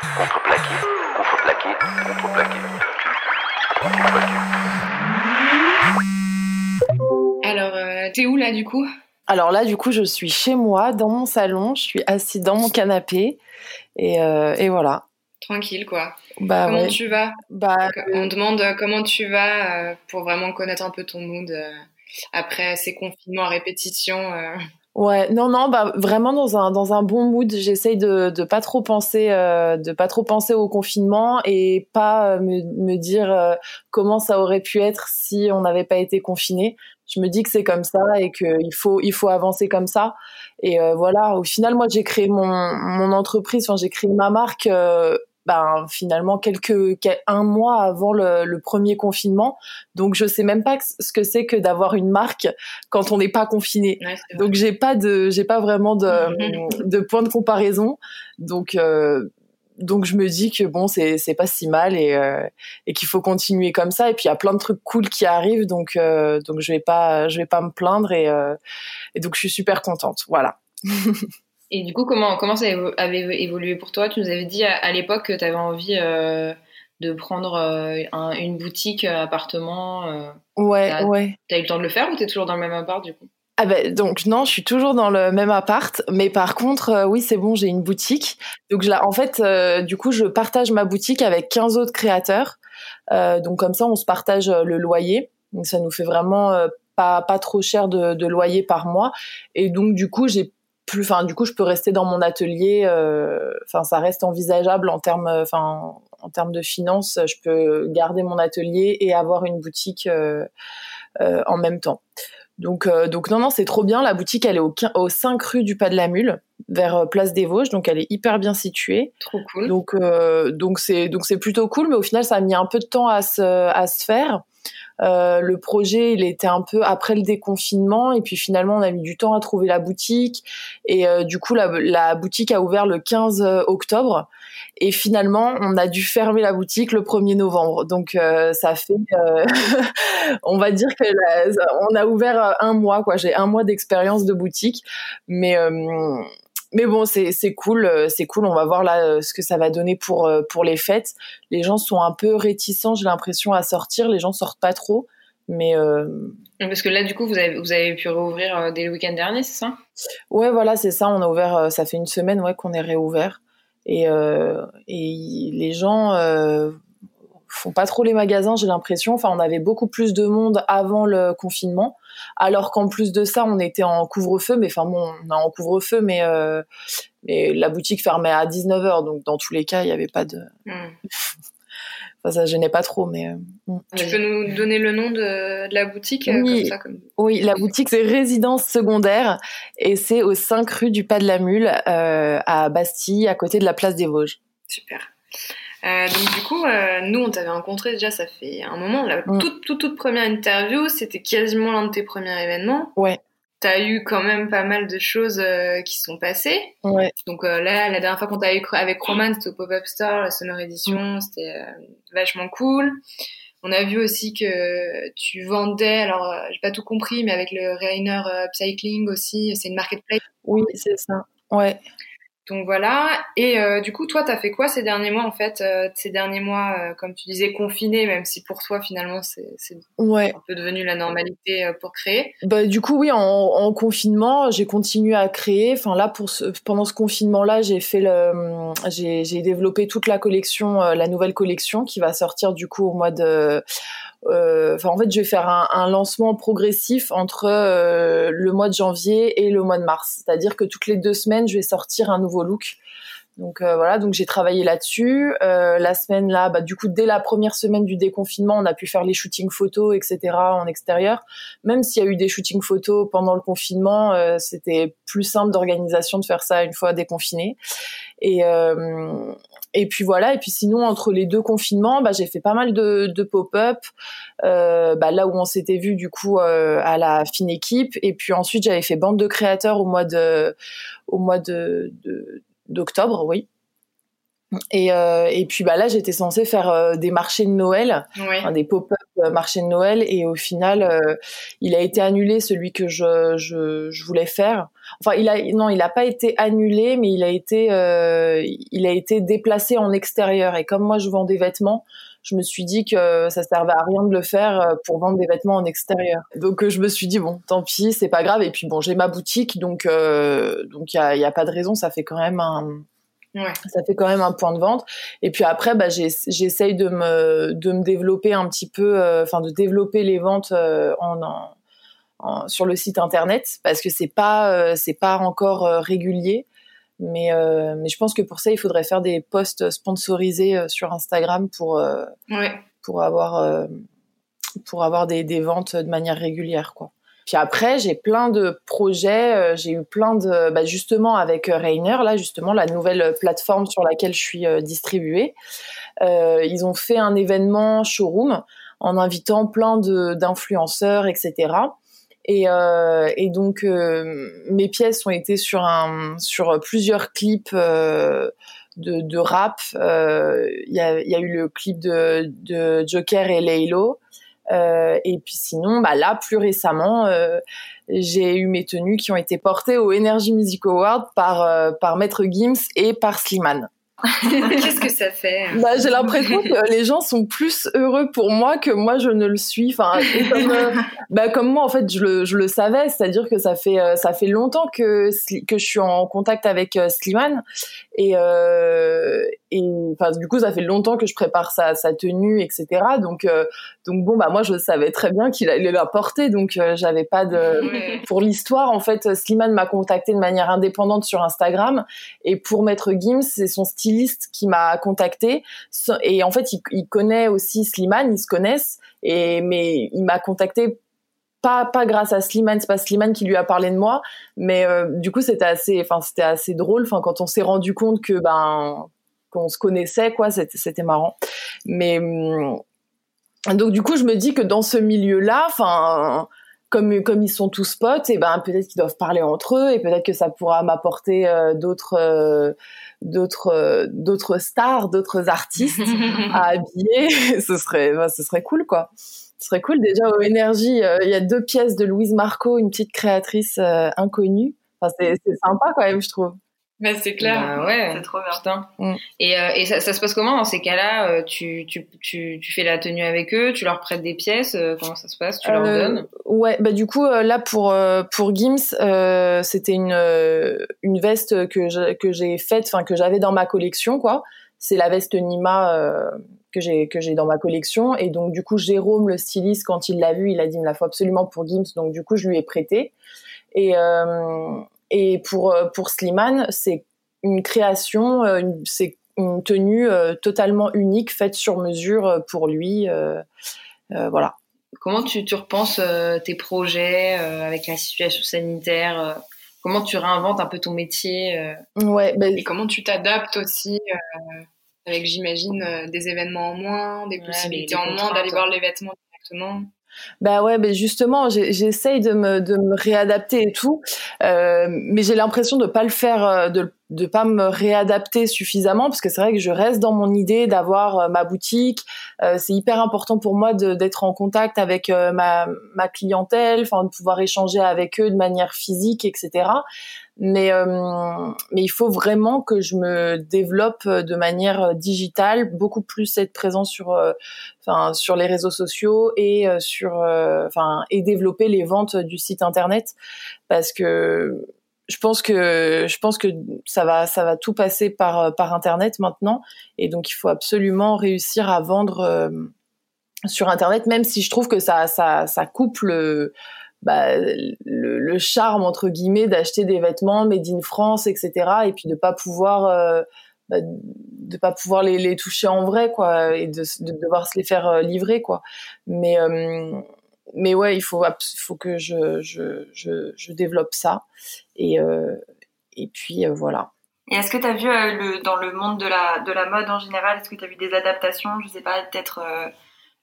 contreplaqué, contreplaqué, contreplaqué, contreplaqué. Alors, t'es où là du coup ? Alors là, du coup, je suis chez moi, dans mon salon, je suis assise dans mon canapé, et voilà. Tranquille, quoi. Bah, comment ouais. Tu vas ? Bah, on demande comment tu vas pour vraiment connaître un peu ton mood après ces confinements à répétition. Ouais, non, bah vraiment dans un bon mood. J'essaye de pas trop penser au confinement et pas me dire comment ça aurait pu être si on n'avait pas été confinés. Je me dis que c'est comme ça et que il faut avancer comme ça. Et voilà, au final, moi j'ai créé mon entreprise, j'ai créé ma marque finalement un mois avant le premier confinement. Donc je sais même pas ce que c'est que d'avoir une marque quand on n'est pas confiné. Ouais, donc j'ai pas vraiment de point de comparaison. Donc je me dis que bon c'est pas si mal et qu'il faut continuer comme ça, et puis il y a plein de trucs cool qui arrivent, donc je vais pas me plaindre, et donc je suis super contente, voilà. Et du coup, comment ça avait évolué pour toi ? Tu nous avais dit à l'époque que tu avais envie de prendre une boutique, appartement. Ouais, ouais. Tu as eu le temps de le faire ou tu es toujours dans le même appart du coup ? Ah ben donc non, je suis toujours dans le même appart, mais par contre oui, c'est bon, j'ai une boutique. Donc du coup, je partage ma boutique avec 15 autres créateurs. Donc comme ça, on se partage le loyer. Donc ça nous fait vraiment pas trop cher de loyer par mois, et donc du coup, je peux rester dans mon atelier, ça reste envisageable en termes de finances, je peux garder mon atelier et avoir une boutique en même temps. Donc non, c'est trop bien. La boutique, elle est au 5 rue du Pas de la Mule, vers Place des Vosges, donc elle est hyper bien située. Trop cool. Donc c'est plutôt cool, mais au final ça a mis un peu de temps à se faire. Le projet, il était un peu après le déconfinement, et puis finalement on a mis du temps à trouver la boutique, et du coup la boutique a ouvert le 15 octobre et finalement on a dû fermer la boutique le 1er novembre, donc ça fait on va dire que on a ouvert un mois, quoi. J'ai un mois d'expérience de boutique, mais bon, c'est cool. On va voir là ce que ça va donner pour les fêtes. Les gens sont un peu réticents, j'ai l'impression, à sortir. Les gens sortent pas trop, mais parce que là, du coup, vous avez pu réouvrir dès le week-end dernier, c'est ça ? Ouais, voilà, c'est ça. On a ouvert. Ça fait une semaine, ouais, qu'on est réouvert. Et les gens font pas trop les magasins, j'ai l'impression. Enfin, on avait beaucoup plus de monde avant le confinement, alors qu'en plus de ça, on était en couvre-feu. Mais enfin bon, on est en couvre-feu, mais la boutique fermait à 19h, donc dans tous les cas, il n'y avait pas de... ça gênait pas trop, mais... Tu peux nous donner le nom de la boutique ? Oui. Oui, la boutique, c'est Résidence Secondaire, et c'est au 5 rue du Pas de la Mule, à Bastille, à côté de la Place des Vosges. Super. Donc du coup, nous on t'avait rencontré déjà, ça fait un moment, la toute première interview, c'était quasiment l'un de tes premiers événements. Ouais. T'as eu quand même pas mal de choses qui sont passées. Ouais. Donc là, la dernière fois qu'on t'a eu avec Roman, c'était au Pop-Up Store, la Sonore Edition, c'était vachement cool. On a vu aussi que tu vendais, alors j'ai pas tout compris, mais avec le Rainer Upcycling aussi, c'est une marketplace. Oui, c'est ça, ouais. Donc voilà, et du coup, toi, t'as fait quoi ces derniers mois, en fait ? Ces derniers mois, comme tu disais, confinés, même si pour toi, finalement, c'est ouais, un peu devenu la normalité pour créer. Bah, du coup, oui, en confinement, j'ai continué à créer. Enfin, là, pendant ce confinement-là, j'ai développé toute la collection, la nouvelle collection qui va sortir, du coup, au mois de... en fait, je vais faire un lancement progressif entre le mois de janvier et le mois de mars. C'est-à-dire que toutes les 2 semaines, je vais sortir un nouveau look. Donc j'ai travaillé là-dessus. La semaine là, bah, du coup, dès la première semaine du déconfinement, on a pu faire les shootings photos, etc. en extérieur. Même s'il y a eu des shootings photos pendant le confinement, c'était plus simple d'organisation de faire ça une fois déconfiné. Et puis voilà, et puis sinon entre les 2 confinements, bah j'ai fait pas mal de pop-up, là où on s'était vu du coup à la Fine Équipe, et puis ensuite j'avais fait bande de créateurs au mois de d'octobre, oui. Et puis bah là j'étais censée faire des marchés de Noël, ouais, des pop-up marchés de Noël, et au final il a été annulé celui que je voulais faire. Enfin, il a pas été annulé, mais il a été déplacé en extérieur. Et comme moi, je vends des vêtements, je me suis dit que ça servait à rien de le faire pour vendre des vêtements en extérieur. Donc, je me suis dit, bon, tant pis, c'est pas grave. Et puis, bon, j'ai ma boutique, donc y a pas de raison. Ça fait quand même un point de vente. Et puis après, bah, j'essaye de me développer un petit peu, de développer les ventes sur le site internet, parce que c'est pas encore régulier, mais je pense que pour ça il faudrait faire des posts sponsorisés sur Instagram pour avoir des ventes de manière régulière, quoi. Puis après, j'ai plein de projets, j'ai eu plein de... Bah justement, avec Rainer, là, justement, la nouvelle plateforme sur laquelle je suis distribuée, ils ont fait un événement showroom en invitant plein d'influenceurs, etc. Et donc, mes pièces ont été sur plusieurs clips de rap. Il y a eu le clip de Joker et Laylo. Et puis sinon, bah là, plus récemment, j'ai eu mes tenues qui ont été portées au Energy Music Award par Maître Gims et par Slimane. Qu'est-ce que ça fait? Bah, j'ai l'impression que les gens sont plus heureux pour moi que moi je ne le suis. Enfin, comme moi en fait, je le savais, c'est-à-dire que ça fait longtemps que je suis en contact avec Slimane et enfin du coup ça fait longtemps que je prépare sa tenue, etc. Donc bon bah moi je savais très bien qu'il allait la porter, donc j'avais pas de... Pour l'histoire en fait, Slimane m'a contactée de manière indépendante sur Instagram, et pour Maître Gims c'est son style qui m'a contacté, et en fait il connaît aussi Slimane, ils se connaissent, mais il m'a contacté pas grâce à Slimane, c'est pas Slimane qui lui a parlé de moi, mais du coup c'était assez drôle, enfin quand on s'est rendu compte que qu'on se connaissait, quoi, c'était marrant. Mais donc du coup je me dis que dans ce milieu-là, enfin comme ils sont tous potes, et peut-être qu'ils doivent parler entre eux, et peut-être que ça pourra m'apporter d'autres stars, d'autres artistes à habiller. ce serait cool, quoi. Ce serait cool. Déjà au Energy, il y a 2 pièces de Louise Marco, une petite créatrice inconnue. Enfin c'est sympa quand même, je trouve. Ben c'est clair, ouais. C'est trop bien. Et ça se passe comment dans ces cas-là? Tu fais la tenue avec eux, tu leur prêtes des pièces, comment ça se passe? Tu leur donnes? Ouais, bah du coup là pour Gims, c'était une veste que j'ai faite, enfin que j'avais dans ma collection, quoi. C'est la veste Nima que j'ai dans ma collection, et donc du coup Jérôme le styliste, quand il l'a vue, il a dit il me la faut absolument pour Gims, donc du coup je lui ai prêté. Et pour Slimane, c'est une création, c'est une tenue totalement unique, faite sur mesure pour lui. Voilà. Comment tu repenses tes projets avec la situation sanitaire? Comment tu réinventes un peu ton métier? Et comment tu t'adaptes aussi avec, j'imagine, des événements en moins, des possibilités en moins d'aller voir les vêtements directement? Bah ouais, mais justement, j'essaye de me réadapter et tout, mais j'ai l'impression de pas le faire, de pas me réadapter suffisamment, parce que c'est vrai que je reste dans mon idée d'avoir ma boutique. C'est hyper important pour moi d'être en contact avec ma clientèle, enfin de pouvoir échanger avec eux de manière physique, etc. Mais il faut vraiment que je me développe de manière digitale, beaucoup plus être présent sur les réseaux sociaux et et développer les ventes du site internet, parce que je pense que ça va tout passer par internet maintenant, et donc il faut absolument réussir à vendre sur internet, même si je trouve que ça coupe le charme entre guillemets d'acheter des vêtements made in France, etc., et puis de pas pouvoir les toucher en vrai, quoi, et de devoir se les faire livrer, quoi. Mais ouais, il faut que je développe ça, et puis voilà. Et est-ce que tu as vu dans le monde de la mode en général, est-ce que tu as vu des adaptations, je sais pas, peut-être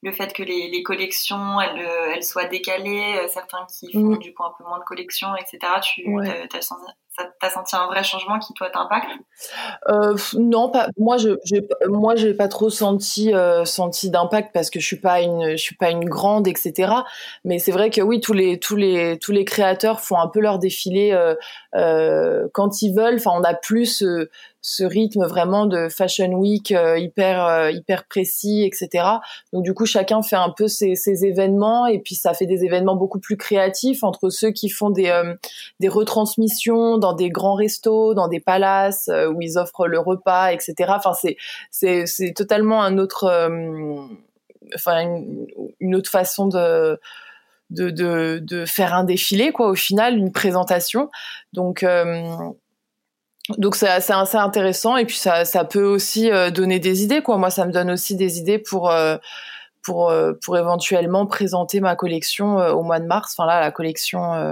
le fait que les collections elles soient décalées, certains qui font du coup un peu moins de collections, etc. Tu as T'as senti un vrai changement qui, toi, t'impacte ? Non, pas, moi, j'ai pas trop senti d'impact parce que je suis pas une grande, etc. Mais c'est vrai que oui, tous les créateurs font un peu leur défilé quand ils veulent. Enfin, on a plus ce rythme vraiment de Fashion Week hyper précis, etc. Donc du coup, chacun fait un peu ses événements et puis ça fait des événements beaucoup plus créatifs entre ceux qui font des retransmissions dans des grands restos, dans des palaces où ils offrent le repas, etc. Enfin, c'est totalement un autre, une autre façon de faire un défilé, quoi. Au final, une présentation. Donc c'est intéressant et puis ça peut aussi donner des idées, quoi. Moi, ça me donne aussi des idées pour éventuellement présenter ma collection au mois de mars. Enfin là, la collection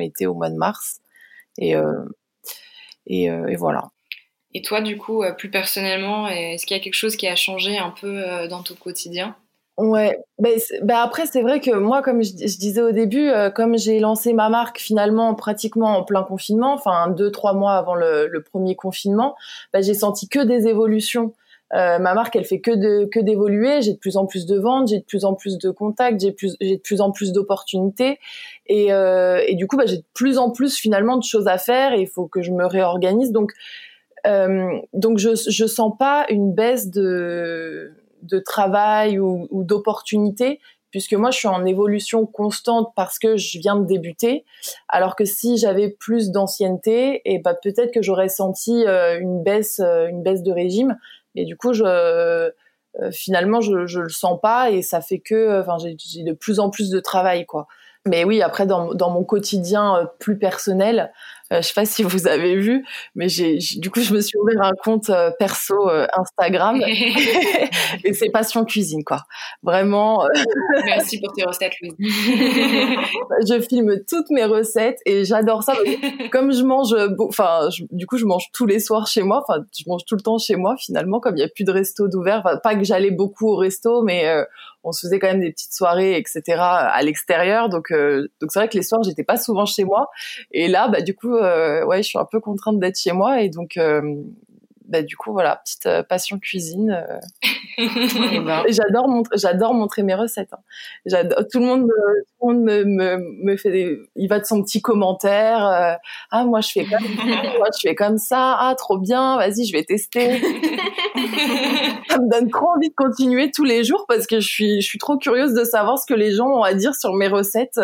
été au mois de mars et voilà. Et toi, du coup, plus personnellement, est-ce qu'il y a quelque chose qui a changé un peu dans ton quotidien ? Ouais, après c'est vrai que moi, comme je disais au début, comme j'ai lancé ma marque finalement pratiquement en plein confinement, enfin 2-3 mois avant le premier confinement, j'ai senti que des évolutions. Ma marque, elle fait que d'évoluer. J'ai de plus en plus de ventes, j'ai de plus en plus de contacts, j'ai de plus en plus d'opportunités et du coup j'ai de plus en plus finalement de choses à faire et il faut que je me réorganise. Donc je sens pas une baisse de travail ou d'opportunités, puisque moi je suis en évolution constante parce que je viens de débuter, alors que si j'avais plus d'ancienneté, et peut-être que j'aurais senti une baisse de régime, et du coup finalement je le sens pas et ça fait que j'ai de plus en plus de travail, quoi. Mais oui, après dans mon quotidien plus personnel, je sais pas si vous avez vu, mais du coup je me suis ouvert un compte perso Instagram et c'est passion cuisine, quoi. Vraiment. Merci pour tes recettes, Louise. Je filme toutes mes recettes et j'adore ça. Comme je mange, du coup je mange tous les soirs chez moi. Enfin, je mange tout le temps chez moi finalement, comme il y a plus de resto d'ouvert. Enfin, pas que j'allais beaucoup au resto, mais on se faisait quand même des petites soirées, etc. à l'extérieur. Donc c'est vrai que les soirs j'étais pas souvent chez moi. Et là, du coup, ouais, je suis un peu contrainte d'être chez moi et donc, du coup, voilà, petite passion cuisine. Et j'adore montrer mes recettes. Hein. Tout le monde me fait il va de son petit commentaire. Ah, moi je fais comme ça, moi je fais comme ça. Ah, trop bien. Vas-y, je vais tester. Ça me donne trop envie de continuer tous les jours parce que je suis trop curieuse de savoir ce que les gens ont à dire sur mes recettes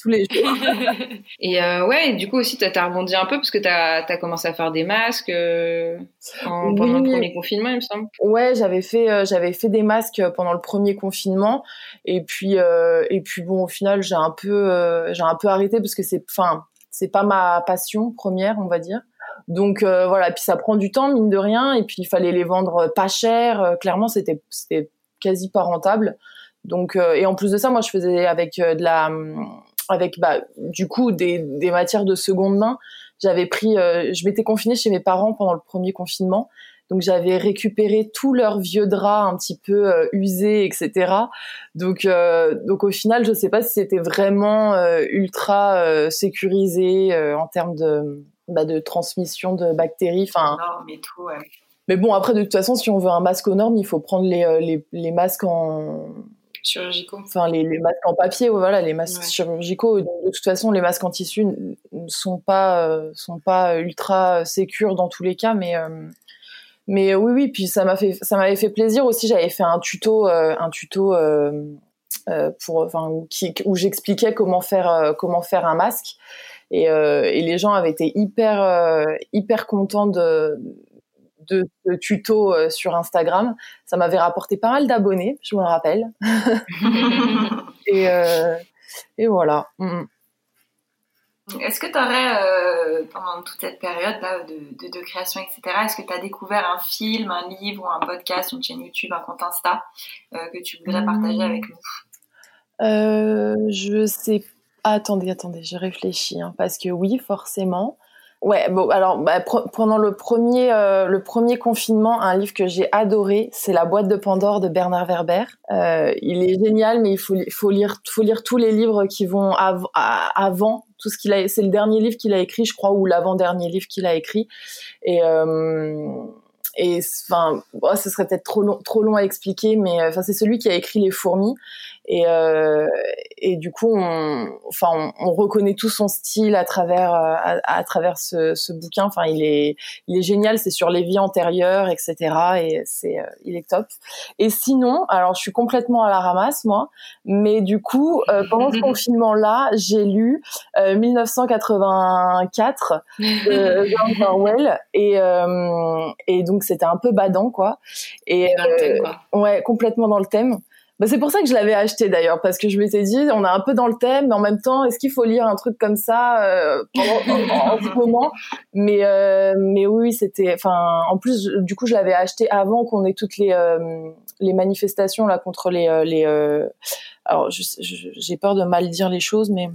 tous les jours. Et ouais, et du coup aussi, t'as rebondi un peu parce que t'as commencé à faire des masques pendant le premier confinement, il me semble. Ouais, j'avais fait des masques pendant le premier confinement et puis bon, au final, j'ai un peu arrêté parce que c'est pas ma passion première, on va dire. Donc voilà, puis ça prend du temps mine de rien et puis il fallait les vendre pas cher, clairement c'était quasi pas rentable. Donc et en plus de ça, moi je faisais avec du coup des matières de seconde main. J'avais pris je m'étais confinée chez mes parents pendant le premier confinement. Donc j'avais récupéré tous leurs vieux draps un petit peu usés, etc. Donc au final, je sais pas si c'était vraiment ultra sécurisé en termes de transmission de bactéries, enfin. Ouais. Mais bon, après de toute façon, si on veut un masque aux normes, il faut prendre les masques en chirurgicaux. Enfin les masques en papier, voilà, les masques chirurgicaux. Donc, de toute façon, les masques en tissu ne sont pas ultra sécures dans tous les cas, mais oui, puis ça m'avait fait plaisir aussi. J'avais fait un tuto où j'expliquais comment faire un masque. Et les gens avaient été hyper contents de ce tuto sur Instagram. Ça m'avait rapporté pas mal d'abonnés, je me rappelle. Et voilà. Est-ce que tu aurais, pendant toute cette période là, de création, etc., est-ce que tu as découvert un film, un livre, un podcast, une chaîne YouTube, un compte Insta que tu voudrais partager avec nous ? Je sais pas. Attendez, je réfléchis, hein, parce que oui, forcément. Ouais, bon, alors pendant le premier confinement, un livre que j'ai adoré, c'est La Boîte de Pandore de Bernard Werber. Il est génial, mais il faut lire tous les livres qui vont avant. Tout ce qu'il a, c'est le dernier livre qu'il a écrit, je crois, ou l'avant-dernier livre qu'il a écrit. Et enfin, bon, ce serait peut-être trop long à expliquer, mais enfin, c'est celui qui a écrit Les Fourmis. Et du coup, on reconnaît tout son style à travers ce bouquin. Enfin, il est génial. C'est sur les vies antérieures, etc. Et il est top. Et sinon, alors, je suis complètement à la ramasse, moi. Mais du coup, pendant ce confinement-là, j'ai lu 1984 de George Orwell. Et donc, c'était un peu badant, quoi. Et dans le thème, quoi. Ouais, complètement dans le thème. Bah, c'est pour ça que je l'avais acheté d'ailleurs, parce que je m'étais dit, on est un peu dans le thème, mais en même temps, est-ce qu'il faut lire un truc comme ça en ce moment ? Mais oui, c'était, enfin, en plus, du coup, je l'avais acheté avant qu'on ait toutes les manifestations là contre alors, j'ai peur de mal dire les choses, mais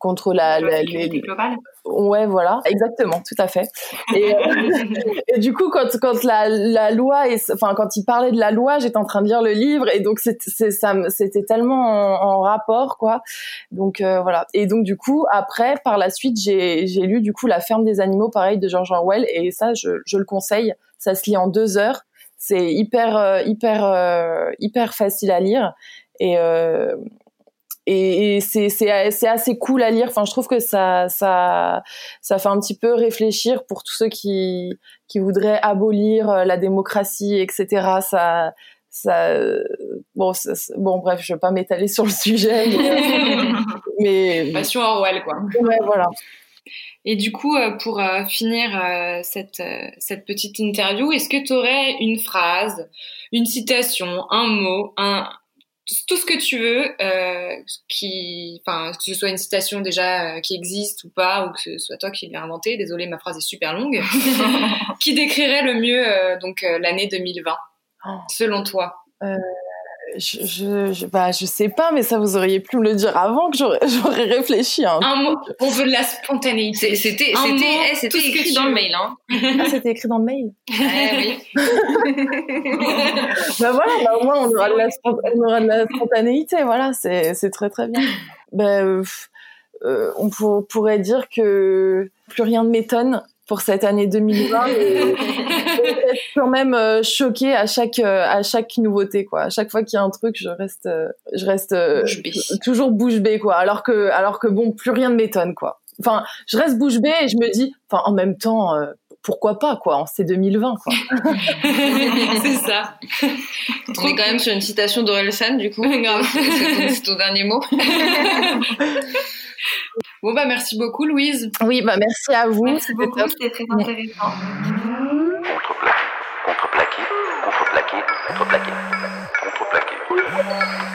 contre la globale. Ouais, voilà, exactement, tout à fait. Et du coup, quand la loi, enfin quand il parlait de la loi, j'étais en train de lire le livre, et donc c'était tellement en rapport, quoi. Donc voilà. Et donc du coup, après, par la suite, j'ai lu du coup La Ferme des animaux, pareil, de George Orwell, et ça, je le conseille. Ça se lit en 2 heures. C'est hyper facile à lire. Et c'est assez cool à lire. Enfin, je trouve que ça fait un petit peu réfléchir pour tous ceux qui voudraient abolir la démocratie, etc. Bon, bref, je vais pas m'étaler sur le sujet. Mais passion Orwell, quoi. Ouais, voilà. Et du coup, pour finir cette petite interview, est-ce que tu aurais une phrase, une citation, un mot, tout ce que tu veux, que ce soit une citation déjà qui existe ou pas, ou que ce soit toi qui l'as inventée, désolée, ma phrase est super longue, qui décrirait le mieux l'année 2020, selon toi? Je sais pas, mais ça, vous auriez pu me le dire avant que j'aurais réfléchi. Hein. Un mot, on veut de la spontanéité. C'était écrit dans le mail. Hein. Ah, c'était écrit dans le mail. Oui. Bah voilà, au moins on aura de la spontanéité. Voilà, c'est très très bien. On pourrait dire que plus rien ne m'étonne pour cette année 2020. Je suis quand même choquée à chaque nouveauté, quoi. À chaque fois qu'il y a un truc, je reste bouche bée. Toujours bouche bée, quoi. Alors que bon, plus rien ne m'étonne, quoi. Enfin, je reste bouche bée et je me dis, enfin, en même temps, pourquoi pas, quoi. C'est 2020, quoi. C'est ça. On est quand même sur une citation d'Orelsan, du coup. C'est ton dernier mot. Bon, bah, merci beaucoup, Louise. Oui, bah, merci à vous. Merci beaucoup, c'était très intéressant. Contreplaqué, contreplaqué, contreplaqué, contreplaqué.